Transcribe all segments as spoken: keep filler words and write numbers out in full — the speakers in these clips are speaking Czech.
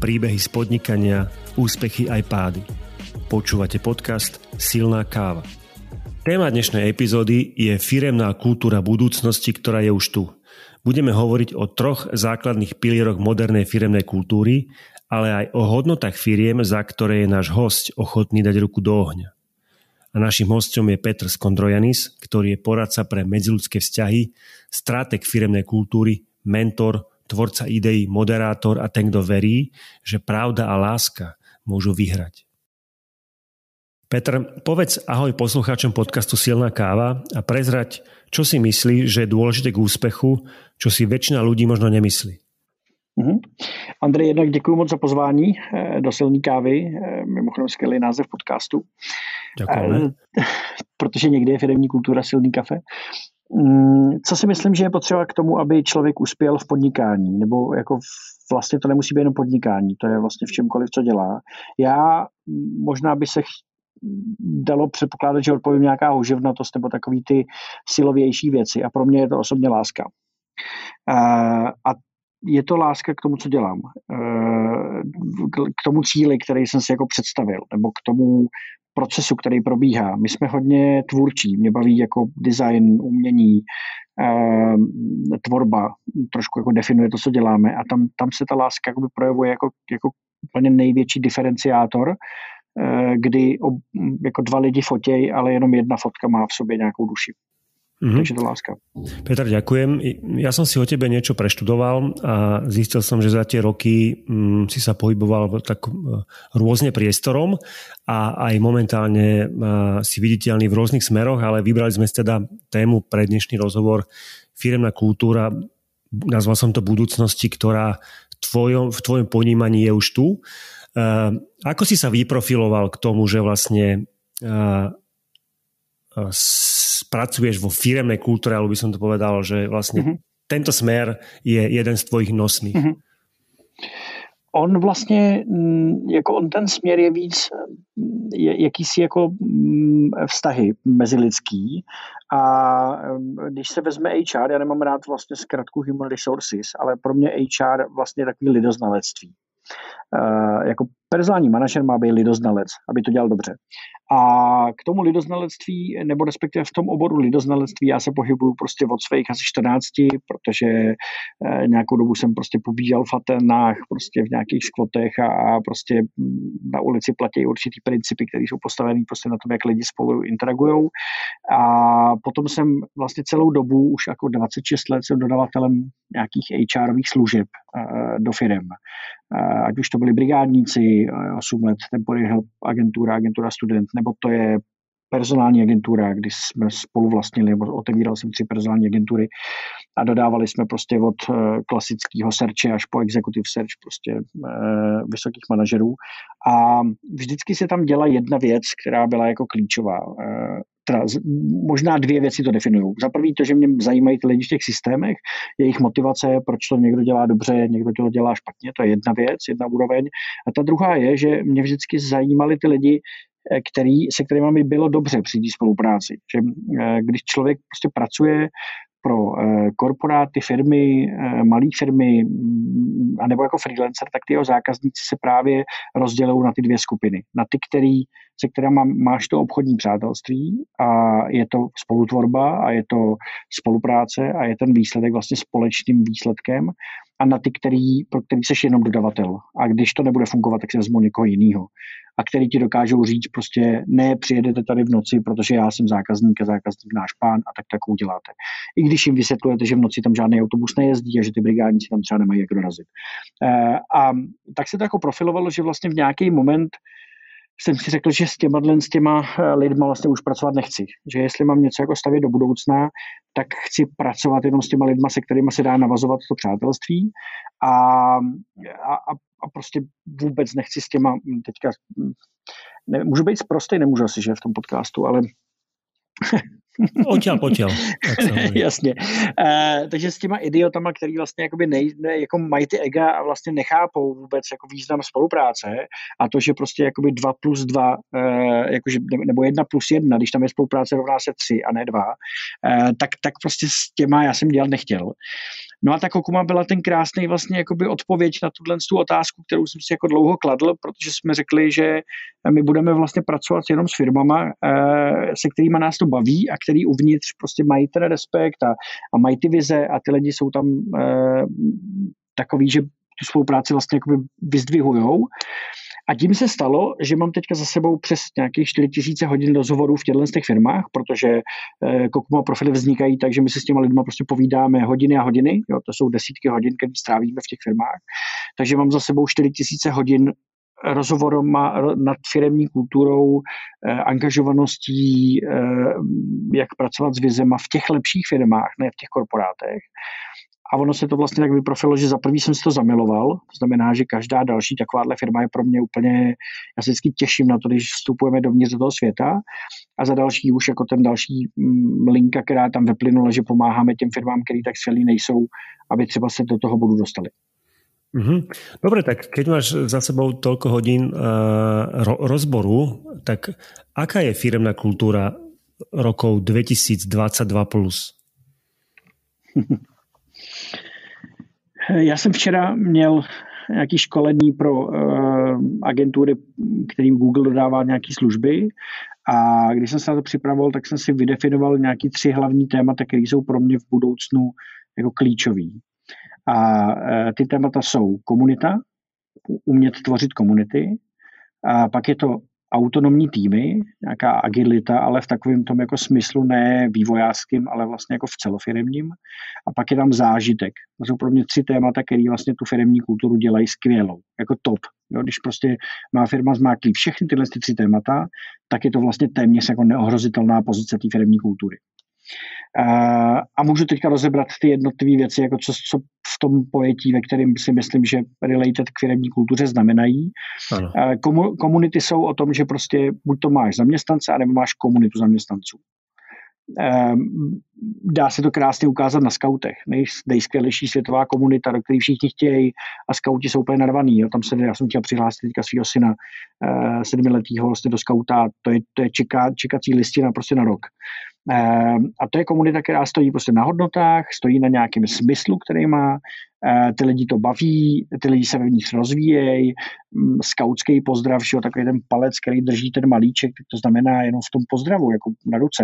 príbehy z podnikania, úspechy aj pády. Počúvate podcast Silná káva. Téma dnešnej epizódy je firemná kultúra budúcnosti, ktorá je už tu. Budeme hovoriť o troch základných pilieroch modernej firemnej kultúry, ale aj o hodnotách firiem, za ktoré je náš hosť ochotný dať ruku do ohňa. A našim hosťom je Peter Skondrojanis, ktorý je poradca pre medziľudské vzťahy, stratég firemnej kultúry, mentor, tvorca ideí, moderátor a ten, kto verí, že pravda a láska môžu vyhrať. Peter, povedz ahoj poslucháčom podcastu Silná káva a prezrať, čo si myslí, že je dôležité k úspechu, čo si väčšina ľudí možno nemyslí. Uhum. Andrej, jednak děkuji moc za pozvání do Silný kávy, mimochodem skvělý název podcastu. Děkujeme. Protože někdy je firemní kultura silný kafe. Co si myslím, že je potřeba k tomu, aby člověk uspěl v podnikání, nebo jako vlastně to nemusí být jenom podnikání, to je vlastně v čemkoliv, co dělá. Já možná by se dalo předpokládat, že odpovím nějaká houževnatost nebo takový ty silovější věci a pro mě je to osobně láska. A je to láska k tomu, co dělám, k tomu cíli, který jsem si jako představil, nebo k tomu procesu, který probíhá. My jsme hodně tvůrčí, mě baví jako design, umění, tvorba, trošku jako definuje to, co děláme a tam, tam se ta láska jakoby projevuje jako, jako úplně největší diferenciátor, kdy ob, jako dva lidi fotěj, ale jenom jedna fotka má v sobě nějakou duši. Mm-hmm. Takže to láska. Peter, ďakujem. Ja som si o tebe niečo preštudoval a zistil som, že za tie roky mm, si sa pohyboval tak rôzne priestorom a aj momentálne a, si viditeľný v rôznych smeroch, ale vybrali sme teda tému pre dnešný rozhovor firemná kultúra, nazval som to budúcnosti, ktorá v tvojom, v tvojom ponímaní je už tu. A, ako si sa vyprofiloval k tomu, že vlastne a, pracuješ vo firemnej kultúre, alebo by som to povedal, že vlastne mm-hmm. tento smer je jeden z tvojich nosných. Mm-hmm. On vlastně, jako on ten směr je víc jakýsi jako vztahy mezilidský a když se vezme há er, já nemám rád vlastně zkratku Human Resources, ale pro mě há er vlastně je takový lidoznalectví. Uh, jako personální manažer má být lidoznalec, aby to dělal dobře. A k tomu lidoznalectví, nebo respektive v tom oboru lidoznalectví, já se pohybuju prostě od svých asi čtrnácti, protože uh, nějakou dobu jsem prostě pobíjal v Atenách, prostě v nějakých skvotech a, a prostě na ulici platí určitý principy, které jsou postavený prostě na tom, jak lidi spolu interagujou. A potom jsem vlastně celou dobu, už jako dvacet šest let, jsem dodavatelem nějakých há erových služeb uh, do firem. Uh, ať už to byli brigádníci, osm let temporary help agentura, agentura student, nebo to je personální agentura, kdy jsme spolu vlastnili, otevíral jsem tři personální agentury a dodávali jsme prostě od klasického searche až po executive search prostě eh, vysokých manažerů a vždycky se tam děla jedna věc, která byla jako klíčová. Eh, teda možná dvě věci to definují. Za prvý to, že mě zajímají ty lidi v těch systémech, jejich motivace, proč to někdo dělá dobře, někdo to dělá špatně, to je jedna věc, jedna úroveň. A ta druhá je, že mě vždycky zajímali ty lidi, který, se kterými mi bylo dobře při té spolupráci. Že, když člověk prostě pracuje pro korporáty, firmy, malé firmy, anebo jako freelancer, tak ty jeho zákazníci se právě rozdělují na ty dvě skupiny. Na ty, který, se kterými máš to obchodní přátelství a je to spolutvorba a je to spolupráce a je ten výsledek vlastně společným výsledkem a na ty, který, pro který seš jenom dodavatel. A když to nebude fungovat, tak si vezmu někoho jiného. A který ti dokážou říct prostě ne, přijedete tady v noci, protože já jsem zákazník a zákazník náš pán a tak tak uděláte. I když jim vysvětlujete, že v noci tam žádný autobus nejezdí a že ty brigádníci tam třeba nemají jak dorazit. A tak se to jako profilovalo, že vlastně v nějaký moment jsem si řekl, že s těma, s těma lidma vlastně už pracovat nechci. Že jestli mám něco jako stavět do budoucna, tak chci pracovat jenom s těma lidma, se kterými se dá navazovat to přátelství a, a, a prostě vůbec nechci s těma teďka, ne, můžu být sprostej, nemůžu asi, že v tom podcastu, ale... Oťal, poťal. Jasně. Uh, takže s těma idiotama, který vlastně jakoby nej, ne, jako mají ty ega a vlastně nechápou vůbec jako význam spolupráce a to, že prostě jakoby dva plus dva, uh, jakože, nebo jedna plus jedna, když tam je spolupráce rovná se tři a ne dva, uh, tak, tak prostě s těma já jsem dělat nechtěl. No a ta Kokuma byla ten krásný vlastně jakoby odpověď na tuhle tu otázku, kterou jsem si jako dlouho kladl, protože jsme řekli, že my budeme vlastně pracovat jenom s firmama, se kterýma nás to baví a který uvnitř prostě mají ten respekt a, a mají ty vize a ty lidi jsou tam takový, že tu spolupráci vlastně jakoby vyzdvihujou. A tím se stalo, že mám teďka za sebou přes nějakých čtyři tisíce hodin rozhovorů v těchto těch firmách, protože Kokuma profily vznikají tak, že my se s těma lidma prostě povídáme hodiny a hodiny. Jo, to jsou desítky hodin, které strávíme v těch firmách. Takže mám za sebou čtyři tisíce hodin rozhovorů nad firemní kulturou, angažovaností, jak pracovat s vizema v těch lepších firmách, ne v těch korporátech. A ono se to vlastně tak vyprofilo, že za prvý jsem si to zamiloval, to znamená, že každá další takováhle firma je pro mě úplně, já se vždycky těším na to, když vstupujeme dovnitř do toho světa, a za další už jako ten další linka, která tam vyplynula, že pomáháme těm firmám, které tak skvělý nejsou, aby třeba se do toho bodu dostali. Mhm. Dobre, tak keď máš za sebou toľko hodín uh, ro- rozboru, tak aká je firemná kultúra rokov dvetisícdvadsaťdva plus? Já jsem včera měl nějaký školení pro uh, agentury, kterým Google dodává nějaké služby, a když jsem se na to připravoval, tak jsem si vydefinoval nějaký tři hlavní témata, které jsou pro mě v budoucnu jako klíčový. A uh, ty témata jsou komunita, umět tvořit komunity, a pak je to autonomní týmy, nějaká agilita, ale v takovém tom jako smyslu ne vývojářským, ale vlastně jako v celofiremním. A pak je tam zážitek. To jsou pro mě tři témata, které vlastně tu firemní kulturu dělají skvělou, jako top. Jo, když prostě má firma zmáklí všechny tyhle tři témata, tak je to vlastně téměř jako neohrozitelná pozice té firemní kultury. A můžu teďka rozebrat ty jednotlivé věci, jako co, co v tom pojetí, ve kterém si myslím, že related k firemní kultuře znamenají. Komu, komunity jsou o tom, že prostě buď to máš zaměstnance, anebo máš komunitu zaměstnanců. Dá se to krásně ukázat na skautech. Nej, nejskvělejší světová komunita, do které všichni chtějí, a skauti jsou úplně narvaný. Jo. Tam se, já jsem chtěl přihlásit teďka svýho syna eh, sedmiletýho vlastně do skauta, to je, to je čeká, čekací listina prostě na rok. Eh, a to je komunita, která stojí prostě na hodnotách, stojí na nějakém smyslu, který má, eh, ty lidi to baví, ty lidi se vevnitř rozvíjejí, mm, skautský pozdrav, jo, takový ten palec, který drží ten malíček, to znamená jenom v tom pozdravu, jako na ruce,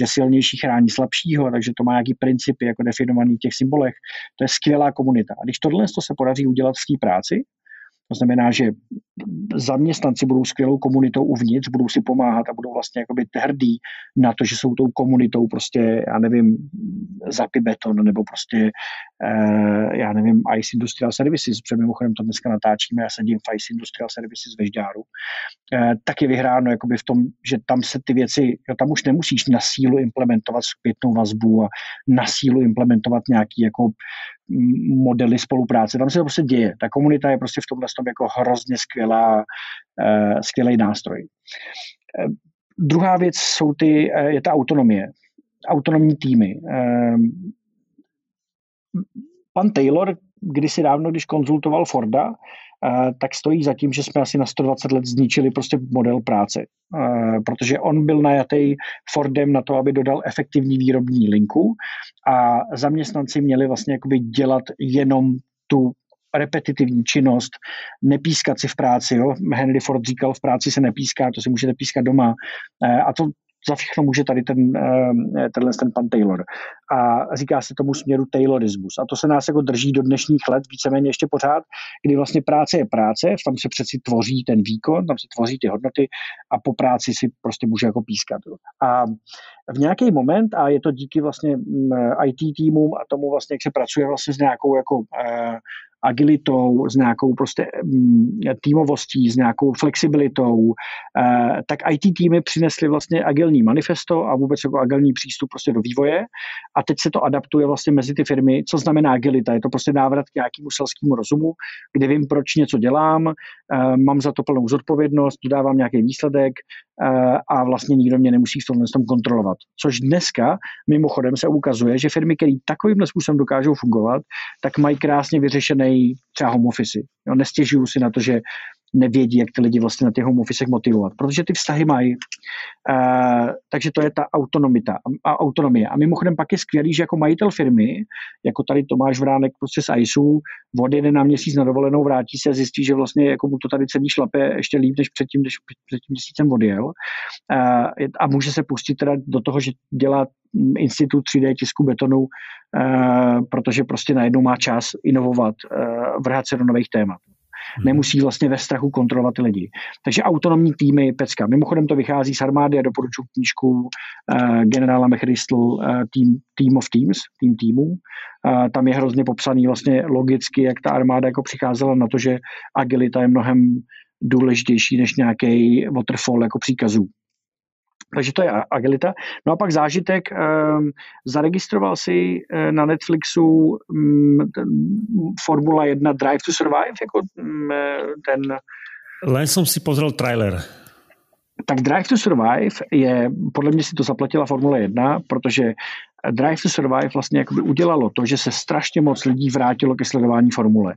že silnější chrání slabšího, takže to má nějaký principy jako definovaný v těch symbolech. To je skvělá komunita. A když tohle to se podaří udělat v té práci, to znamená, že zaměstnanci budou skvělou komunitou uvnitř, budou si pomáhat a budou vlastně jakoby hrdí na to, že jsou tou komunitou prostě, já nevím, Zapy Beton, nebo prostě, eh, já nevím, Ice Industrial Services, protože mimochodem to dneska natáčíme, já sedím v Ice Industrial Services ve Žďáru, eh, tak je vyhráno jakoby v tom, že tam se ty věci, jo, tam už nemusíš na sílu implementovat zpětnou vazbu a na sílu implementovat nějaký jako modely spolupráce. Tam se to prostě děje. Ta komunita je prostě v tomhle tom jako hrozně skvělá, eh, skvělý nástroj. Eh, druhá věc jsou ty, eh, je ta autonomie. Autonomní týmy. Eh, pan Taylor kdysi dávno, když konzultoval Forda, eh, tak stojí za tím, že jsme asi na sto dvacet let zničili prostě model práce. Eh, protože on byl najatý Fordem na to, aby dodal efektivní výrobní linku, a zaměstnanci měli vlastně jakoby dělat jenom tu repetitivní činnost, nepískat si v práci. Jo? Henry Ford říkal, v práci se nepíská, to si můžete pískat doma. A to za všechno může tady ten, tenhle ten pan Taylor. A říká se tomu směru Taylorismus. A to se nás jako drží do dnešních let víceméně ještě pořád, kdy vlastně práce je práce, tam se přeci tvoří ten výkon, tam se tvoří ty hodnoty a po práci si prostě může jako pískat. A v nějaký moment, a je to díky vlastně í té týmům a tomu vlastně, jak se pracuje vlastně s nějakou jako agilitou, s nějakou prostě týmovostí, s nějakou flexibilitou, tak í té týmy přinesly vlastně agilní manifesto a vůbec jako agilní přístup prostě do vývoje, a teď se to adaptuje vlastně mezi ty firmy. Co znamená agilita? Je to prostě návrat k nějakému selskému rozumu, kde vím, proč něco dělám, mám za to plnou zodpovědnost, dodávám nějaký výsledek a vlastně nikdo mě nemusí v tomhle tom kontrolovat. Což dneska mimochodem se ukazuje, že firmy, které takovýmhle způsobem dokážou fungovat, tak mají krásně vyřešený třeba home office. Jo, nestěžuju si na to, že nevědí, jak ty lidi vlastně na těch home officech motivovat, protože ty vztahy mají. Uh, takže to je ta autonomita, a autonomie. A mimochodem pak je skvělý, že jako majitel firmy, jako tady Tomáš Vránek prostě z ajsu, odjede na měsíc na dovolenou, vrátí se a zjistí, že vlastně jako mu to tady celý šlape ještě líp, než předtím, než před tím měsícem odjel. Uh, a může se pustit teda do toho, že dělá institut tří dé tisku betonu, uh, protože prostě najednou má čas inovovat, uh, vrhat se do nových témat. Hmm. Nemusí vlastně ve strachu kontrolovat ty lidi. Takže autonomní týmy pecka. Mimochodem to vychází z armády a doporučuji knížku uh, generála McChrystal uh, team, team of Teams, tým týmů. Uh, tam je hrozně popsaný vlastně logicky, jak ta armáda jako přicházela na to, že agilita je mnohem důležitější než nějaký waterfall jako příkazů. Takže to je agilita. No a pak zážitek. Zaregistroval si na Netflixu Formula jedna Drive to Survive? Jako ten... Len som si pozrel trailer. Tak Drive to Survive je, podle mě si to zaplatila Formule jedna, protože Drive to Survive vlastně jakoby udělalo to, že se strašně moc lidí vrátilo ke sledování formule.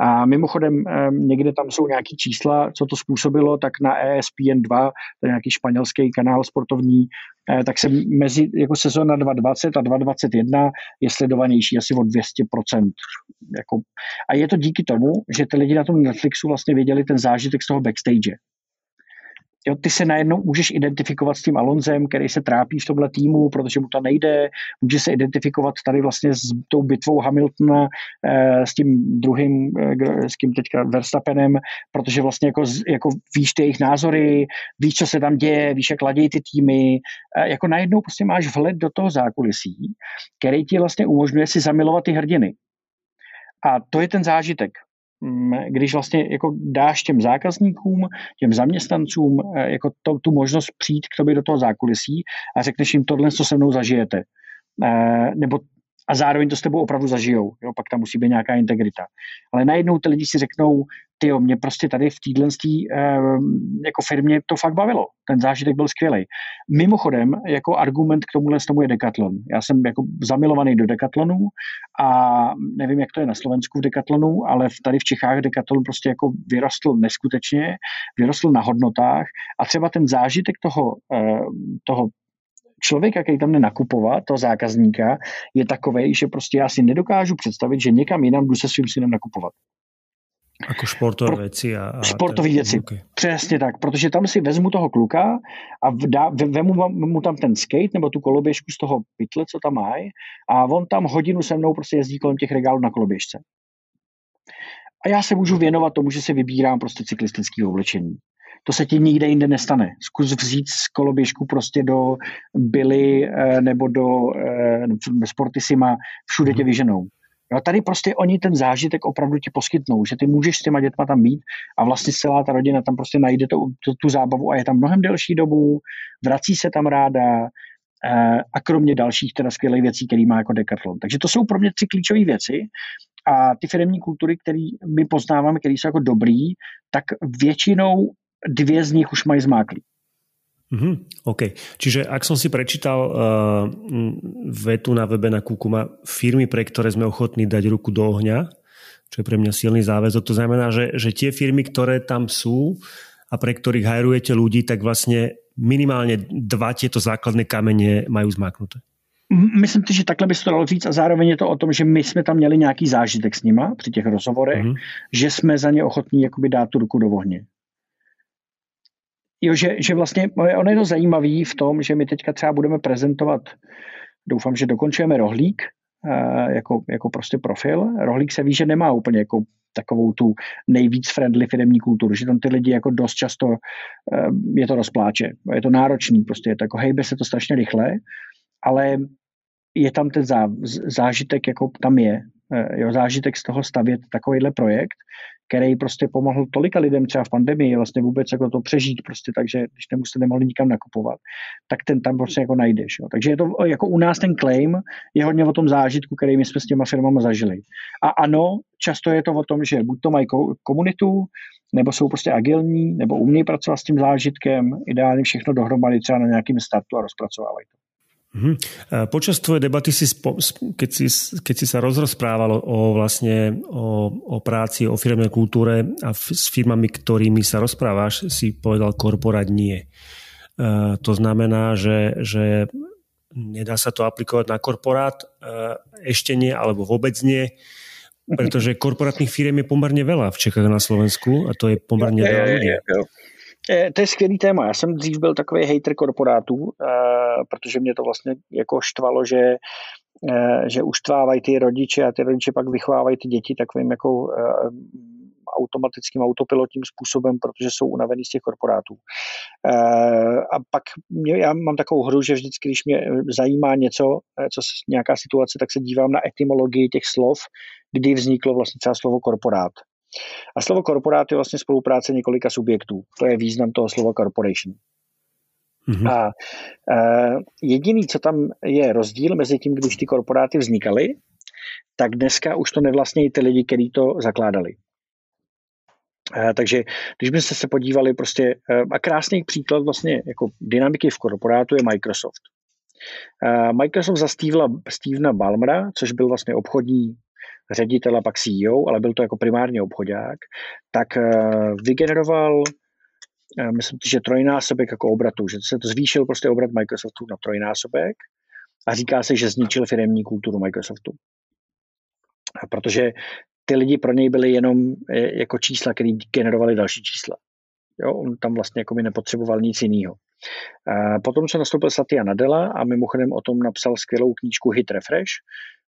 A mimochodem někde tam jsou nějaké čísla, co to způsobilo, tak na E S P N dva, to je nějaký španělský kanál sportovní, tak se mezi jako sezóna dvacet dvacet a dvacet dvacet jedna je sledovanější asi o dvě stě procent. Jako. A je to díky tomu, že ty lidi na tom Netflixu vlastně věděli ten zážitek z toho backstage. Jo, ty se najednou můžeš identifikovat s tím Alonzem, který se trápí v tomhle týmu, protože mu to nejde, může se identifikovat tady vlastně s tou bitvou Hamiltona, eh, s tím druhým, eh, s tím teďka Verstappenem, protože vlastně jako, jako víš ty jejich názory, víš, co se tam děje, víš, jak ladějí ty týmy, eh, jako najednou prostě máš vhled do toho zákulisí, který ti vlastně umožňuje si zamilovat ty hrdiny. A to je ten zážitek. Když vlastně jako dáš těm zákazníkům, těm zaměstnancům jako to, tu možnost přijít k tobě do toho zákulisí a řekneš jim tohle, co se mnou zažijete. E, nebo, a zároveň to s tebou opravdu zažijou. Jo, pak tam musí být nějaká integrita. Ale najednou ty lidi si řeknou, tyjo, mě prostě tady v této e, jako firmě to fakt bavilo. Ten zážitek byl skvělej. Mimochodem, jako argument k tomuhle tomu je Decathlon. Já jsem jako zamilovaný do Decathlonu a nevím, jak to je na Slovensku v Decathlonu, ale tady v Čechách Decathlon prostě jako vyrostl neskutečně, vyrostl na hodnotách a třeba ten zážitek toho, e, toho člověka, který tam nenakupovat, toho zákazníka, je takovej, že prostě já si nedokážu představit, že někam jinam jdu se svým synem nakupovat. Ako športové Pro, veci. A, a športové věci, okay. Přesně tak, protože tam si vezmu toho kluka a vda, vemu mu tam ten skate nebo tu koloběžku z toho pytle, co tam má, a on tam hodinu se mnou prostě jezdí kolem těch regálů na koloběžce. A já se můžu věnovat tomu, že si vybírám prostě cyklistické oblečení. To se ti nikde jinde nestane. Zkus vzít z koloběžku prostě do Billy nebo do Sportissima, všude tě vyženou. No tady prostě oni ten zážitek opravdu ti poskytnou, že ty můžeš s těma dětma tam být a vlastně celá ta rodina tam prostě najde to, to, tu zábavu a je tam mnohem delší dobu, vrací se tam ráda, a kromě dalších teda skvělých věcí, který má jako Decathlon. Takže to jsou pro mě tři klíčové věci a ty firemní kultury, které my poznáváme, které jsou jako dobrý, tak většinou dvě z nich už mají zmáklý. Mhm, OK. Čiže ak som si prečítal uh, vetu na webe na Kokuma, firmy, pre ktoré sme ochotní dať ruku do ohňa, čo je pre mňa silný záväzok, to znamená, že, že tie firmy, ktoré tam sú a pre ktorých hajrujete ľudí, tak vlastne minimálne dva tieto základné kamene majú zmáknuté. Myslím si, že takhle by se to dalo říct a zároveň je to o tom, že my jsme tam měli nějaký zážitek s nima při těch rozhovorech, mhm. že jsme za ně ochotní jakoby dát tu ruku do ohně. Jo, že, že vlastně ono je to zajímavé v tom, že my teďka třeba budeme prezentovat, doufám, že dokončujeme Rohlík jako, jako prostě profil. Rohlík se ví, že nemá úplně jako takovou tu nejvíc friendly firemní kulturu, že tam ty lidi jako dost často je to rozpláče, je to náročný, prostě je to jako hejbe se to strašně rychle, ale je tam ten zá, zážitek, jako tam je, jo, zážitek z toho stavět takovýhle projekt, který prostě pomohl tolika lidem třeba v pandemii vlastně vůbec jako to přežít prostě, takže když tomu se nemohli nikam nakupovat, tak ten tam prostě jako najdeš. Jo. Takže je to jako u nás ten claim je hodně o tom zážitku, který my jsme s těma firmama zažili. A ano, často je to o tom, že buď to mají komunitu, nebo jsou prostě agilní, nebo umějí pracovat s tím zážitkem, ideálně všechno dohromady třeba na nějakým startu a rozpracovávají to. Počas tvojej debaty, si spo, keď, si, keď si sa rozprávalo o, vlastne, o, o práci, o firmnej kultúre a f, s firmami, ktorými sa rozprávaš, si povedal korporát nie. Uh, to znamená, že, že nedá sa to aplikovať na korporát, uh, ešte nie alebo vôbec nie, pretože korporátnych firiem je pomerne veľa v Čechách na Slovensku a to je pomerne veľa ľudí. To je skvělý téma. Já jsem dřív byl takový hejter korporátů, protože mě to vlastně jako štvalo, že, že uštvávají ty rodiče a ty rodiče pak vychovávají ty děti takovým jako automatickým autopilotním způsobem, protože jsou unavený z těch korporátů. A pak mě, já mám takovou hru, že vždycky, když mě zajímá něco, co nějaká situace, tak se dívám na etymologii těch slov, kdy vzniklo vlastně třeba slovo korporát. A slovo korporát je vlastně spolupráce několika subjektů. To je význam toho slova corporation. Mm-hmm. A e, jediný, co tam je rozdíl mezi tím, když ty korporáty vznikaly, tak dneska už to nevlastní ty lidi, kteří to zakládali. E, takže když byste se podívali prostě, e, a krásný příklad vlastně jako dynamiky v korporátu je Microsoft. E, Microsoft zastívla Stevena Ballmera, což byl vlastně obchodní ředitel a pak C E O, ale byl to jako primárně obchodák, tak vygeneroval, myslím, že trojnásobek jako obratu, že se to zvýšil prostě obrat Microsoftu na trojnásobek a říká se, že zničil firemní kulturu Microsoftu. Protože ty lidi pro něj byli jenom jako čísla, které generovali další čísla. Jo, on tam vlastně jako by nepotřeboval nic jiného. Potom se nastoupil Satya Nadella a mimochodem o tom napsal skvělou knížku Hit Refresh,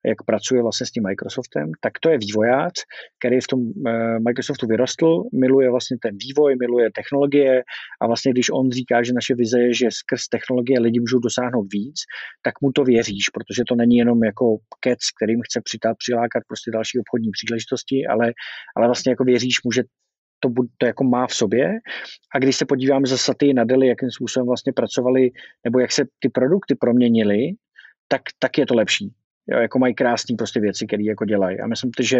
jak pracuje vlastně s tím Microsoftem, tak to je vývojář, který v tom Microsoftu vyrostl, miluje vlastně ten vývoj, miluje technologie a vlastně když on říká, že naše vize je, že skrz technologie lidi můžou dosáhnout víc, tak mu to věříš, protože to není jenom jako kec, kterým chce přitát, přilákat prostě další obchodní příležitosti, ale, ale vlastně jako věříš mu, že to, to jako má v sobě. A když se podíváme za Satyu Nadellu, jakým způsobem vlastně pracovali, nebo jak se ty produkty proměnily, tak, tak je to lepší. Jo, jako mají krásné prostě věci, které jako dělají. A myslím, že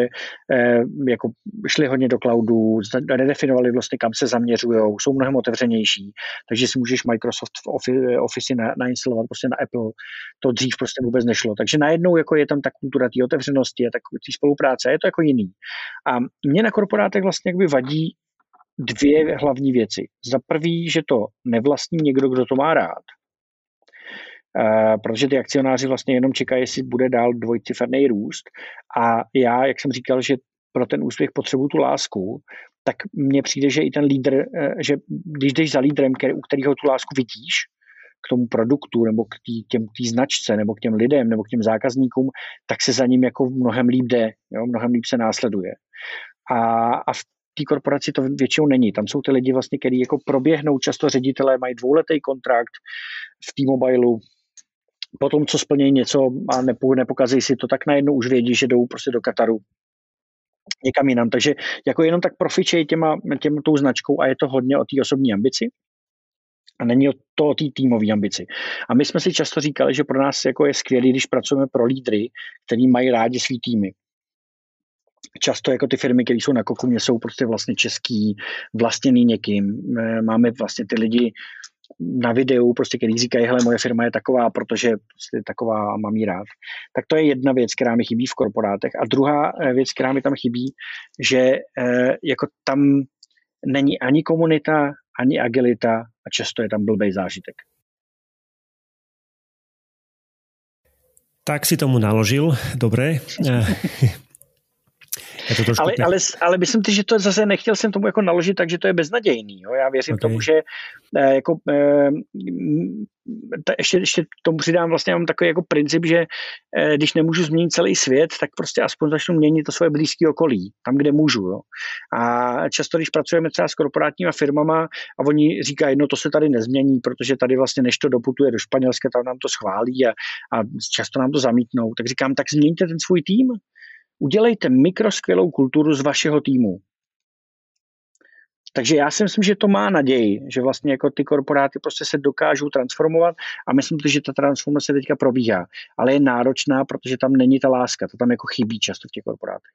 eh, jako šli hodně do cloudu, redefinovali vlastně, kam se zaměřujou, jsou mnohem otevřenější, takže si můžeš Microsoft v Office, Office na, nainstalovat prostě na Apple. To dřív prostě vůbec nešlo. Takže najednou jako je tam ta kultura té otevřenosti a té spolupráce, je to jako jiný. A mě na korporátech vlastně jakby vadí dvě hlavní věci. Za prvý, že to nevlastní někdo, kdo to má rád. Uh, protože ty akcionáři vlastně jenom čekají, jestli bude dál dvojciferný růst. A já, jak jsem říkal, že pro ten úspěch potřebuju tu lásku, tak mně přijde, že i ten lídr, uh, že když jdeš za lídrem, který, u kterého tu lásku vidíš, k tomu produktu nebo k tý, těm, tý značce nebo k těm lidem nebo k těm zákazníkům, tak se za ním jako mnohem líp jde, jo? Mnohem líp se následuje. A, a v té korporaci to většinou není. Tam jsou ty lidi vlastně, který jako proběhnou, často ředitelé mají dvouletý kontrakt v T-Mobileu, potom, co splnějí něco a nepokazí si to, tak najednou už vědí, že jdou prostě do Kataru někam jinam. Takže jako jenom tak profičej těma, těma tou značkou a je to hodně o té osobní ambici a není to o té týmové ambici. A my jsme si často říkali, že pro nás jako je skvělý, když pracujeme pro lídry, který mají rádi svý týmy. Často jako ty firmy, které jsou na Kokumě, jsou prostě vlastně český, vlastněný někým. Máme vlastně ty lidi na videu, prostě, který říkají, hele, moje firma je taková, protože je taková a mám ji rád. Tak to je jedna věc, která mi chybí v korporátech. A druhá věc, která mi tam chybí, že eh, jako tam není ani komunita, ani agilita a často je tam blbej zážitek. Tak si tomu naložil, dobré. Trošku... Ale, ale, ale myslím si, že to zase nechtěl jsem tomu jako naložit, takže to je beznadějný. Jo? Já věřím okay. tomu, že eh, jako, eh, ta, ještě, ještě tomu přidám vlastně mám takový jako princip, že eh, když nemůžu změnit celý svět, tak prostě aspoň začnu měnit to svoje blízké okolí, tam, kde můžu. Jo? A často, když pracujeme třeba s korporátníma firmama a oni říkají, no to se tady nezmění, protože tady vlastně než to doputuje do Španělska, tam nám to schválí a, a často nám to zamítnou. Tak říkám, tak změňte ten svůj tým. Udělejte mikroskvělou kulturu z vašeho týmu. Takže já si myslím, že to má naději, že vlastně jako ty korporáty prostě se dokážou transformovat a myslím, že ta transformace teďka probíhá, ale je náročná, protože tam není ta láska, to tam jako chybí často v těch korporátech.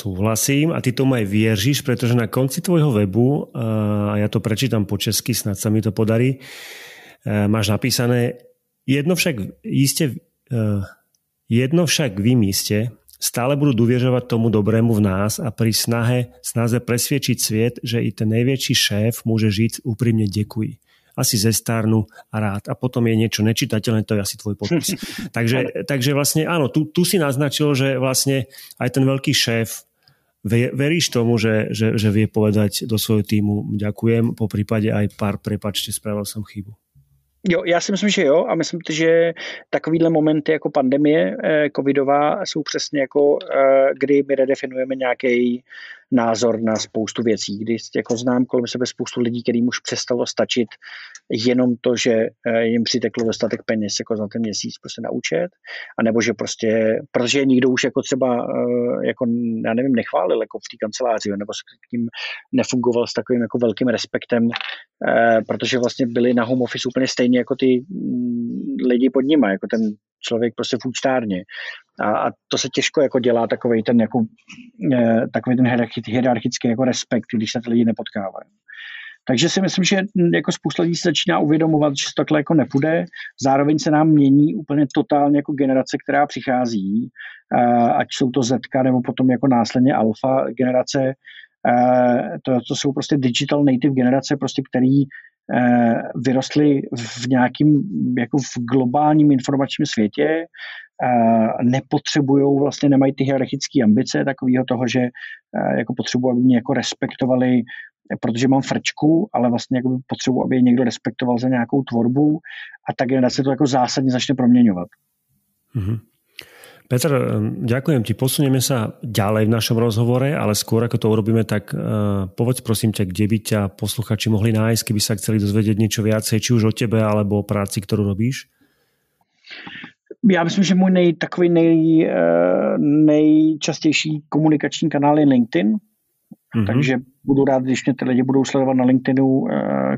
Súhlasím a ty tomu aj věříš, pretože na konci tvojho webu, a ja to prečítam po česky, snad sa mi to podarí, máš napísané. Jedno však, iste, jedno však vy iste stále budú dôverovať tomu dobrému v nás a pri snahe, snaze presvedčiť svet, že i ten najväčší šéf môže žiť úprimne děkuji. Asi zestárnu a rád. A potom je niečo nečítateľné, to je asi tvoj podpis. takže, takže vlastne áno, tu, tu si naznačil, že vlastne aj ten veľký šéf, veríš tomu, že, že, že vie povedať do svojho týmu ďakujem, po prípade aj pár prepáčte, spravil som chybu. Jo, já si myslím, že jo, a myslím, že takovýhle momenty jako pandemie covidová jsou přesně jako, kdy my redefinujeme nějaký názor na spoustu věcí, kdy jako znám kolem sebe spoustu lidí, kterým už přestalo stačit jenom to, že jim přiteklo dostatek peněz jako za ten měsíc prostě na účet, anebo že prostě, protože nikdo už jako třeba jako, já nevím, nechválil jako v té kanceláři, nebo s tím nefungoval s takovým jako velkým respektem, protože vlastně byli na home office úplně stejně jako ty lidi pod nima, jako ten člověk prostě v účtárně. A, a to se těžko jako dělá takovej ten, jako, eh, takovej ten hierarchický jako respekt, když se ty lidi nepotkávají. Takže si myslím, že jako spousta lidí se začíná uvědomovat, že to takhle jako nepůjde. Zároveň se nám mění úplně totálně jako generace, která přichází, eh, ať jsou to Zetka nebo potom jako následně alfa generace. Eh, to, to jsou prostě digital native generace, prostě který vyrostli v nějakým jako v globálním informačním světě, nepotřebujou, vlastně nemají ty hierarchické ambice takového toho, že jako potřebují, aby mě jako respektovali, protože mám frčku, ale vlastně jako potřebuji, aby někdo respektoval za nějakou tvorbu a ta generace to jako zásadně začne proměňovat. Mhm. Petr, ďakujem ti. Posunieme sa ďalej v našom rozhovore, ale skôr ako to urobíme, tak uh, povedz prosím ťa, kde by ťa posluchači mohli nájsť, keby sa chceli dozvedieť niečo viacej, či už o tebe, alebo o práci, ktorú robíš? Já myslím, že můj nej, takový nej, nejčastější komunikační kanál je LinkedIn, mm-hmm. takže budu rád, když mě ty lidi budou sledovat na LinkedInu,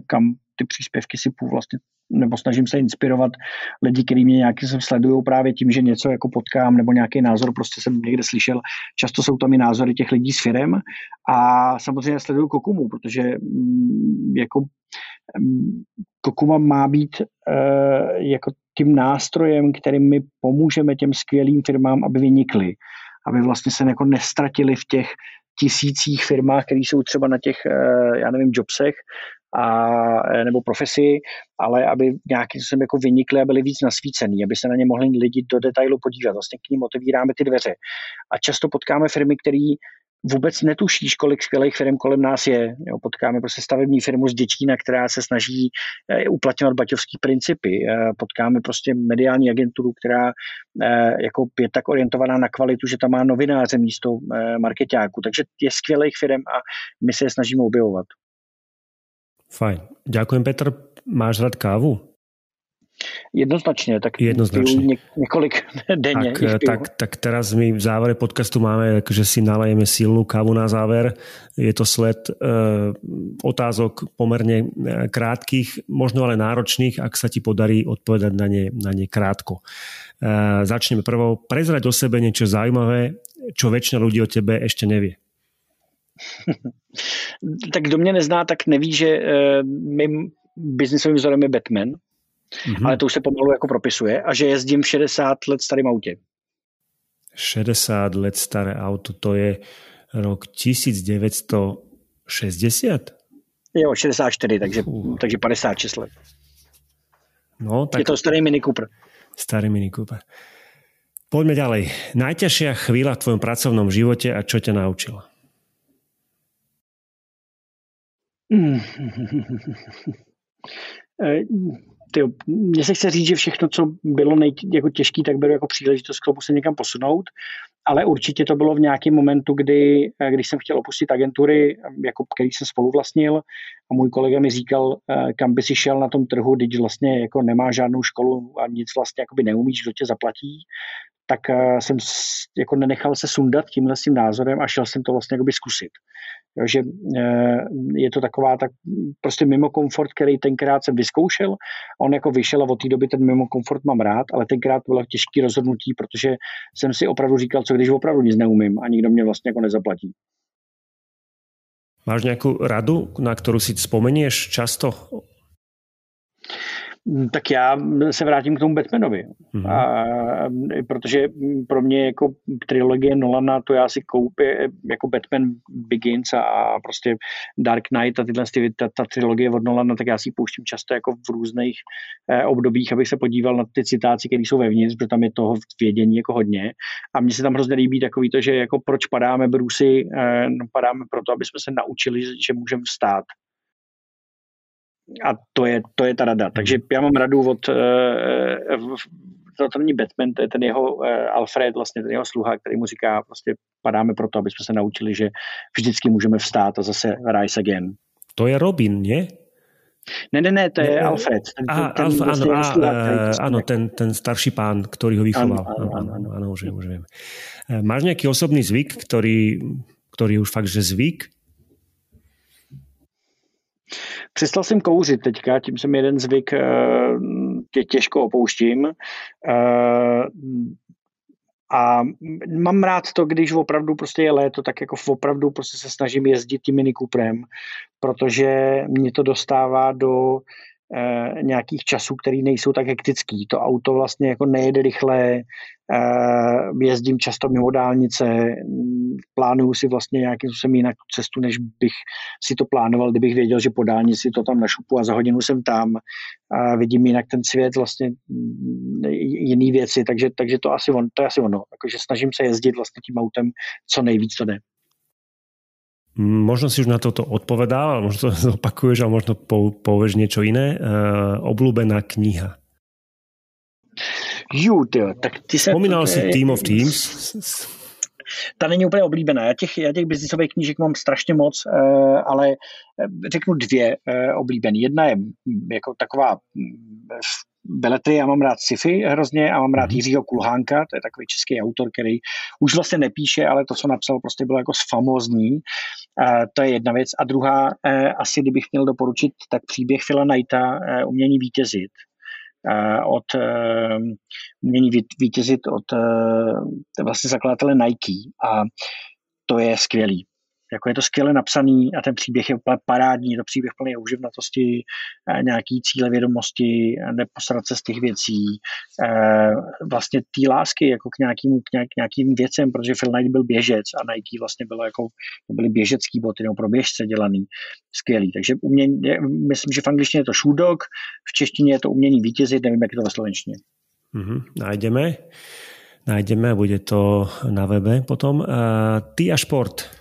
kam ty příspěvky sypu vlastně, nebo snažím se inspirovat lidi, kteří mě nějaký sledují právě tím, že něco jako potkám, nebo nějaký názor, prostě jsem někde slyšel. Často jsou tam i názory těch lidí s firem a samozřejmě sleduju Kokumu, protože mm, jako mm, Kokuma má být e, jako tím nástrojem, kterým my pomůžeme těm skvělým firmám, aby vynikly, aby vlastně se jako nestratili v těch tisících firmách, které jsou třeba na těch, e, já nevím, jobsech, a, nebo profesi, ale aby nějakým způsobem jako vynikly a byly víc nasvícený, aby se na ně mohli lidi do detailu podívat. Vlastně k ním otevíráme ty dveře. A často potkáme firmy, které vůbec netušíš, kolik skvělých firm kolem nás je. Jo, potkáme prostě stavební firmu z Děčína, která se snaží e, uplatňovat baťovský principy. E, potkáme prostě mediální agenturu, která e, jako je tak orientovaná na kvalitu, že tam má novináře místo e, marketáků. Takže je skvělých firm a my se je snažíme objevovat. Fajn. Ďakujem, Petr. Máš rád kávu? Jednoznačne. Tak Jednoznačne. Niekoľko denne. Tak, tak, tak teraz my v závere podcastu máme, že si nalejeme silnú kávu na záver. Je to sled e, otázok pomerne krátkych, možno ale náročných, ak sa ti podarí odpovedať na ne, na ne krátko. E, začneme prvou. Prezrať o sebe niečo zaujímavé, čo väčšina ľudí o tebe ešte nevie. Tak kdo mě nezná, tak neví, že e, mým biznisovým vzorem je Batman, mm-hmm. ale to už se pomalu jako propisuje a že jezdím šedesát let starým autě. šedesát let staré auto, to je rok devätnásť šesťdesiat? Jo, šesťdesiatštyri, takže, takže päťdesiatšesť let. No, tak... Je to starý Mini Cooper. Starý Mini Cooper. Poďme ďalej. Najťažšia chvíľa v tvojom pracovnom živote a čo ťa naučila? Tyjo, mně se chce říct, že všechno, co bylo nej, jako těžký, tak bylo jako příležitost k tomu se někam posunout, ale určitě to bylo v nějakém momentu, kdy, když jsem chtěl opustit agentury, jako, který jsem spoluvlastnil a můj kolega mi říkal, kam by si šel na tom trhu, když vlastně jako nemá žádnou školu a nic vlastně jakoby neumíš, kdo tě zaplatí, tak jsem jako nenechal se sundat tímhle s tím názorem a šel jsem to vlastně jakoby zkusit. Jo, že je to taková tak prostě mimo komfort, který tenkrát jsem vyzkoušel. On jako vyšel a od té doby ten mimo komfort mám rád, ale tenkrát bylo těžké rozhodnutí, protože jsem si opravdu říkal, co když opravdu nic neumím a nikdo mě vlastně jako nezaplatí. Máš nějakou radu, na kterou si vzpomenieš často? tak já se vrátím k tomu Batmanovi. Mm-hmm. A, protože pro mě jako trilogie Nolana, to já si koupě jako Batman Begins a prostě Dark Knight a tyhle ta, ta trilogie od Nolana, tak já si ji pouštím často jako v různých eh, obdobích, abych se podíval na ty citáci, které jsou vevnitř, protože tam je toho vědění jako hodně. A mně se tam hrozně líbí takový to, že jako proč padáme, Brucey, eh, padáme proto, aby jsme se naučili, že můžeme vstát. A to je, to je ta rada. Takže já mám radu od, to není Batman, to je ten jeho Alfred, vlastně ten jeho sluha, který mu říká, prostě padáme proto, aby jsme se naučili, že vždycky můžeme vstát a zase rise again. To je Robin, nie? Ne, ne, ne, to je ne, Alfred. Ten, a, ten, Alfa, vlastně áno, sluha, a, áno, ten, ten starší pán, ktorý ho vychoval. Áno, áno, áno, áno, už, už viem. Máš nejaký osobný zvyk, ktorý, ktorý už fakt, že zvyk? Přestal jsem kouřit teďka, tím jsem jeden zvyk tě těžko opouštím a mám rád to, když opravdu prostě je léto, tak jako opravdu prostě se snažím jezdit tím Mini Cooperem, protože mě to dostává do nějakých časů, který nejsou tak hektický. To auto vlastně jako nejede rychle, jezdím často mimo dálnice, plánuju si vlastně nějakým způsobem jinak cestu, než bych si to plánoval, kdybych věděl, že po dálnici to tam našupu a za hodinu jsem tam. A vidím jinak ten svět, vlastně jiný věci, takže, takže to, asi on, to je asi ono. Takže snažím se jezdit vlastně tím autem co nejvíc to jde. Možno si už na toto odpovedal, možno to opakuješ, ale možno povieš niečo iné. Uh, obľúbená kniha. Jú, tyjo, tak ty sa... Spomínal si Team of Teams. Ta není úplně oblíbená. Já těch, já těch biznisových knížek mám strašně moc, ale řeknu dvě oblíbené. Jedna je jako taková beletrie, já mám rád sci-fi hrozně a mám rád Jiřího Kulhánka, to je takový český autor, který už vlastně nepíše, ale to, co napsal, prostě bylo jako famózní. To je jedna věc. A druhá, asi kdybych měl doporučit, tak příběh Phila Knighta Umění vítězit. Od umění vítězit od vlastně zakladatele Nike a to je skvělý. Jako je to skvěle napsaný a ten příběh je parádní, to příběh plný uživnatosti, nějaký cíle vědomosti, neposrat se z těch věcí, vlastně té lásky jako k nějakým, k nějakým věcem, protože Phil Knight byl běžec a Nike vlastně bylo jako, byly běžecký boty nebo pro běžce dělaný, skvělý. Takže umění, myslím, že v angličtině je to Shoe Dog, v češtině je to Umění vítězit, nevím, jak je to ve slovenštině. Mm-hmm. Nájdeme, nájdeme a bude to na webe potom. Uh, ty a šport.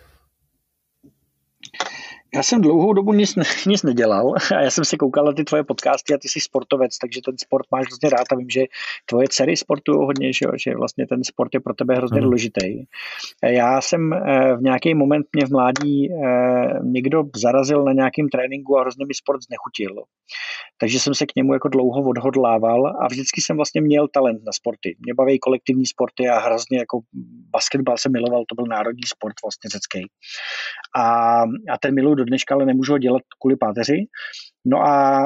Já jsem dlouhou dobu nic, nic nedělal a já jsem si koukal na ty tvoje podcasty a ty jsi sportovec, takže ten sport máš hrozně rád a vím, že tvoje dcery sportují hodně, že, jo? Že vlastně ten sport je pro tebe hrozně důležitý. Já jsem v nějaký moment, mě v mládí někdo zarazil na nějakém tréninku a hrozně mi sport znechutil. Takže jsem se k němu jako dlouho odhodlával a vždycky jsem vlastně měl talent na sporty. Mě baví kolektivní sporty a hrozně jako basketbal jsem miloval, to byl národní sport vlastně řecký. A, a ten miluji do dneška, ale nemůžu ho dělat kvůli páteři. No a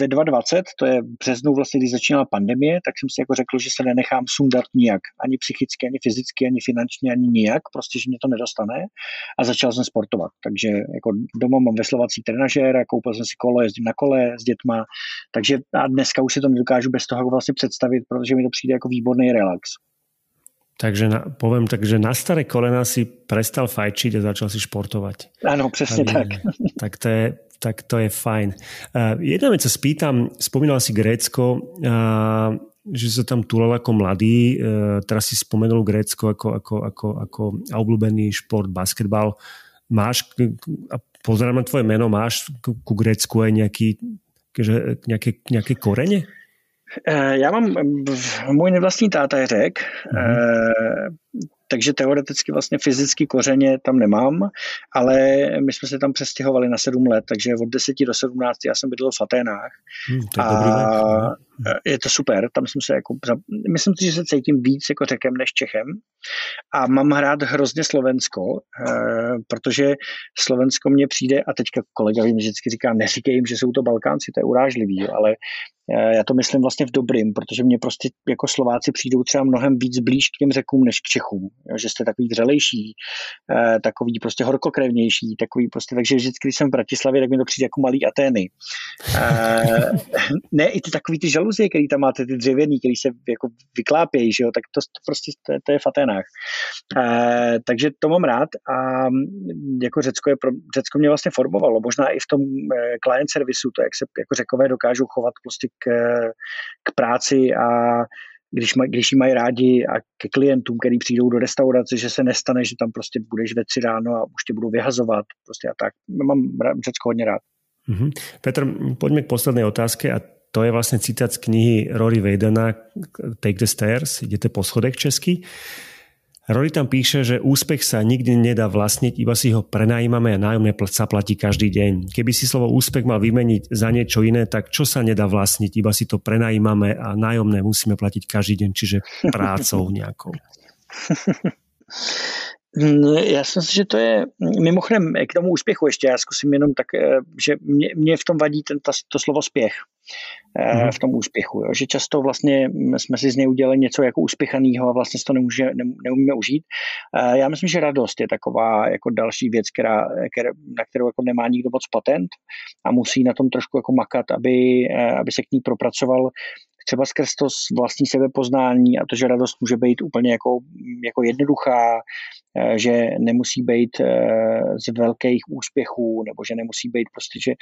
ve dvacet dvacet, to je březnu vlastně, když začínala pandemie, tak jsem si jako řekl, že se nenechám sundat nijak. Ani psychicky, ani fyzicky, ani finančně, ani nijak. Prostě, že mě to nedostane. A začal jsem sportovat. Takže jako doma mám veslovací trenažér, koupil jsem si kolo, jezdím na kole s dětma. Takže a dneska už si to nedokážu bez toho vlastně představit, protože mi to přijde jako výborný relax. Takže na, poviem tak, že na staré kolena si prestal fajčiť a začal si športovať. Áno, presne tak. Tak to je, tak to je fajn. Uh, jedna vec sa spýtam, spomínal si Grécko, uh, že sa tam túlal ako mladý, uh, teraz si spomenul Grécko ako, ako, ako, ako obľúbený šport, basketbal. Máš, a pozerám na tvoje meno, máš ku Grécku aj nejaký, že, nejaké, nejaké korene? Já mám, můj nevlastní táta je Řek, mm. takže teoreticky vlastně fyzicky kořeně tam nemám, ale my jsme se tam přestěhovali na sedm let, takže od deseti do sedmnácti já jsem bydlel v Aténách. Mm, to je, a je to super, tam jsem se jako, myslím si, že se cítím víc jako Řekem než Čechem a mám rád hrozně Slovensko, protože Slovensko mně přijde, a teďka kolega mi vždycky říká, neříkej jim, že jsou to Balkánci, to je urážlivý, ale já to myslím vlastně v dobrým, protože mě prostě jako Slováci přijdou třeba mnohem víc blíž k těm Řekům než k Čechům, jo, že jste takový dřelejší, eh, takový prostě horkokrevnější, takový prostě, takže vždycky, když jsem v Bratislavě, tak mi to přijde jako malý Atény. Eh, ne, i ty takový ty žaluzie, který tam máte, ty dřevěný, který se jako vyklápějí, že jo, tak to, to prostě, to, to je v Aténách. Eh, takže to mám rád a jako Řecko, je pro, Řecko mě vlastně formovalo, možná i v tom eh, client servisu, to, jak se jako Řekové dokážou chovat prostě k, k práci a když, maj, když ji mají rádi a ke klientům, který přijdou do restaurace, že se nestane, že tam prostě budeš ve tři ráno a už tě budou vyhazovat prostě a tak. Mám Řecko hodně rád. Mm-hmm. Petr, pojďme k poslednej otázke a to je vlastne citát z knihy Rory Vadena Take the Stairs, idete po schodech česky. Rory tam píše, že úspech sa nikdy nedá vlastniť, iba si ho prenajímame a nájomne sa platí každý deň. Keby si slovo úspech mal vymeniť za niečo iné, tak čo sa nedá vlastniť, iba si to prenajímame a nájomné musíme platiť každý deň, čiže prácou nejakou. Já si myslím, že to je mimochodem k tomu úspěchu ještě, já zkusím jenom tak, že mě, mě v tom vadí ten, ta, to slovo spěch mm. v tom úspěchu, jo? Že často vlastně jsme si z něj udělali něco jako uspěchaného a vlastně si to nemůže, ne, neumíme užít. Já myslím, že radost je taková jako další věc, která, na kterou jako nemá nikdo moc patent a musí na tom trošku jako makat, aby, aby se k ní propracoval. Třeba skrz to vlastní sebepoznání a to, že radost může být úplně jako, jako jednoduchá, že nemusí být z velkých úspěchů, nebo že nemusí být prostě, že,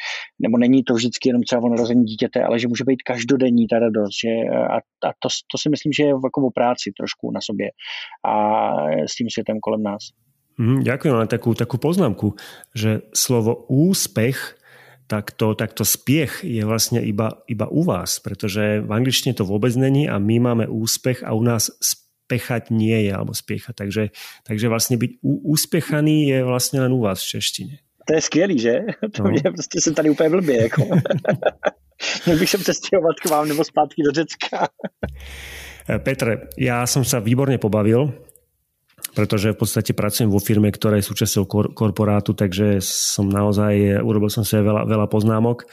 nebo není to vždycky jenom třeba o narození dítěte, ale že může být každodenní ta radost. Že, a a to, to si myslím, že je jako o práci trošku na sobě a s tím světem kolem nás. Mm, ďakujem, ale takú, takú poznámku, že slovo úspech takto, takto spiech je vlastne iba, iba u vás, pretože v angličtine to vôbec není a my máme úspech a u nás spechať nie je, alebo spiecha. Takže, takže vlastne byť u, úspechaný je vlastne len u vás v češtine. To je skvělý, že? To no. Mě prostě jsem tady úplně blbě. Jako. Měl bych se přestěhovat k vám nebo zpátky do Řecka. Petre, ja som sa výborne pobavil, pretože v podstate pracujem vo firme, ktorá je súčasťou kor- korporátu, takže som naozaj, urobil som si veľa, veľa poznámok.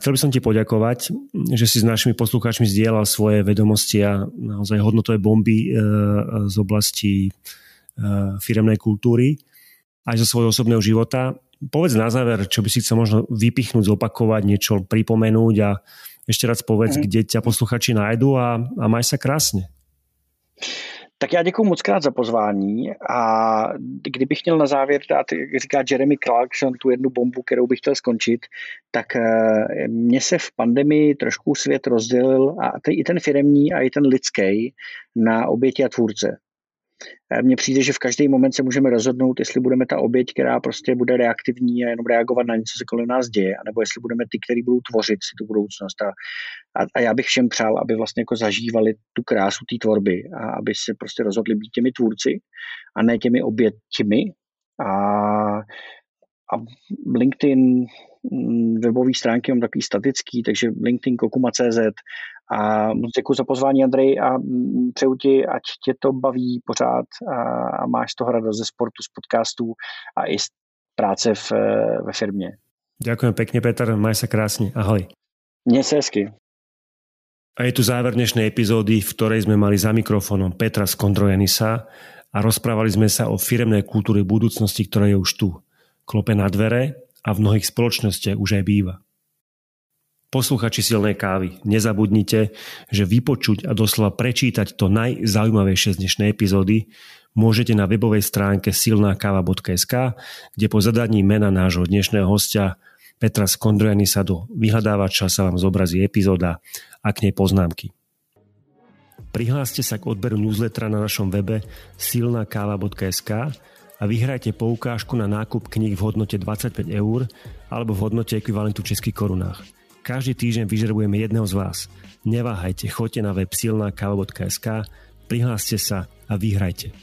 Chcel by som ti poďakovať, že si s našimi poslucháčmi zdieľal svoje vedomosti a naozaj hodnotové bomby z oblasti firemnej kultúry aj zo svojho osobného života. Povedz na záver, čo by si chcel možno vypichnúť, zopakovať, niečo pripomenúť a ešte raz povedz, mm. kde ťa posluchači nájdu a, a maj sa krásne. Tak já děkuju moc krát za pozvání a kdybych měl na závěr dát, říká Jeremy Clarkson, tu jednu bombu, kterou bych chtěl skončit, tak mě se v pandemii trošku svět rozdělil a i ten firemní a i ten lidský na oběti a tvůrce. Mně přijde, že v každý moment se můžeme rozhodnout, jestli budeme ta oběť, která prostě bude reaktivní a jenom reagovat na něco, co se kolem nás děje, anebo jestli budeme ty, který budou tvořit si tu budoucnost. A, a, a já bych všem přál, aby vlastně jako zažívali tu krásu té tvorby a aby se prostě rozhodli být těmi tvůrci a ne těmi oběťmi. A, a LinkedIn, webové stránky mám takový statický, takže LinkedIn, Kokuma tečka cé zet. A moc děkuji za pozvání, Andrej, a přeju ti, ať tě to baví pořád a máš toho radost ze sportu, z podcastů a i z práce v, ve firmě. Ďakujem pekne, Peter, maj sa krásne, ahoj. Mne sa hezky. A je tu záver dnešnej epizódy, v ktorej sme mali za mikrofónom Petra Skondrojanisa a rozprávali sme sa o firemnej kultúre budúcnosti, ktorá je už tu. Klope na dvere a v mnohých spoločnostiach už aj býva. Posluchači Silnej kávy, nezabudnite, že vypočuť a doslova prečítať to najzaujímavejšie z dnešnej epizódy môžete na webovej stránke silnakava bodka es ká, kde po zadaní mena nášho dnešného hostia Petra Skondrojanisa do vyhľadávača sa vám zobrazí epizóda a k nej poznámky. Prihláste sa k odberu newslettera na našom webe silnakava bodka es ká a vyhrajte poukážku na nákup kníh v hodnote dvadsaťpäť eur alebo v hodnote ekvivalentu v českých korunách. Každý týždeň vyžrebujeme jedného z vás. Neváhajte, choďte na web silnakava bodka es ká, prihláste sa a vyhrajte.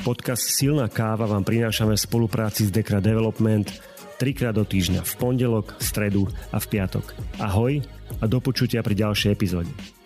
Podcast Silná káva vám prinášame v spolupráci s Dekra Development trikrát do týždňa, v pondelok, v stredu a v piatok. Ahoj a do počutia pri ďalšej epizóde.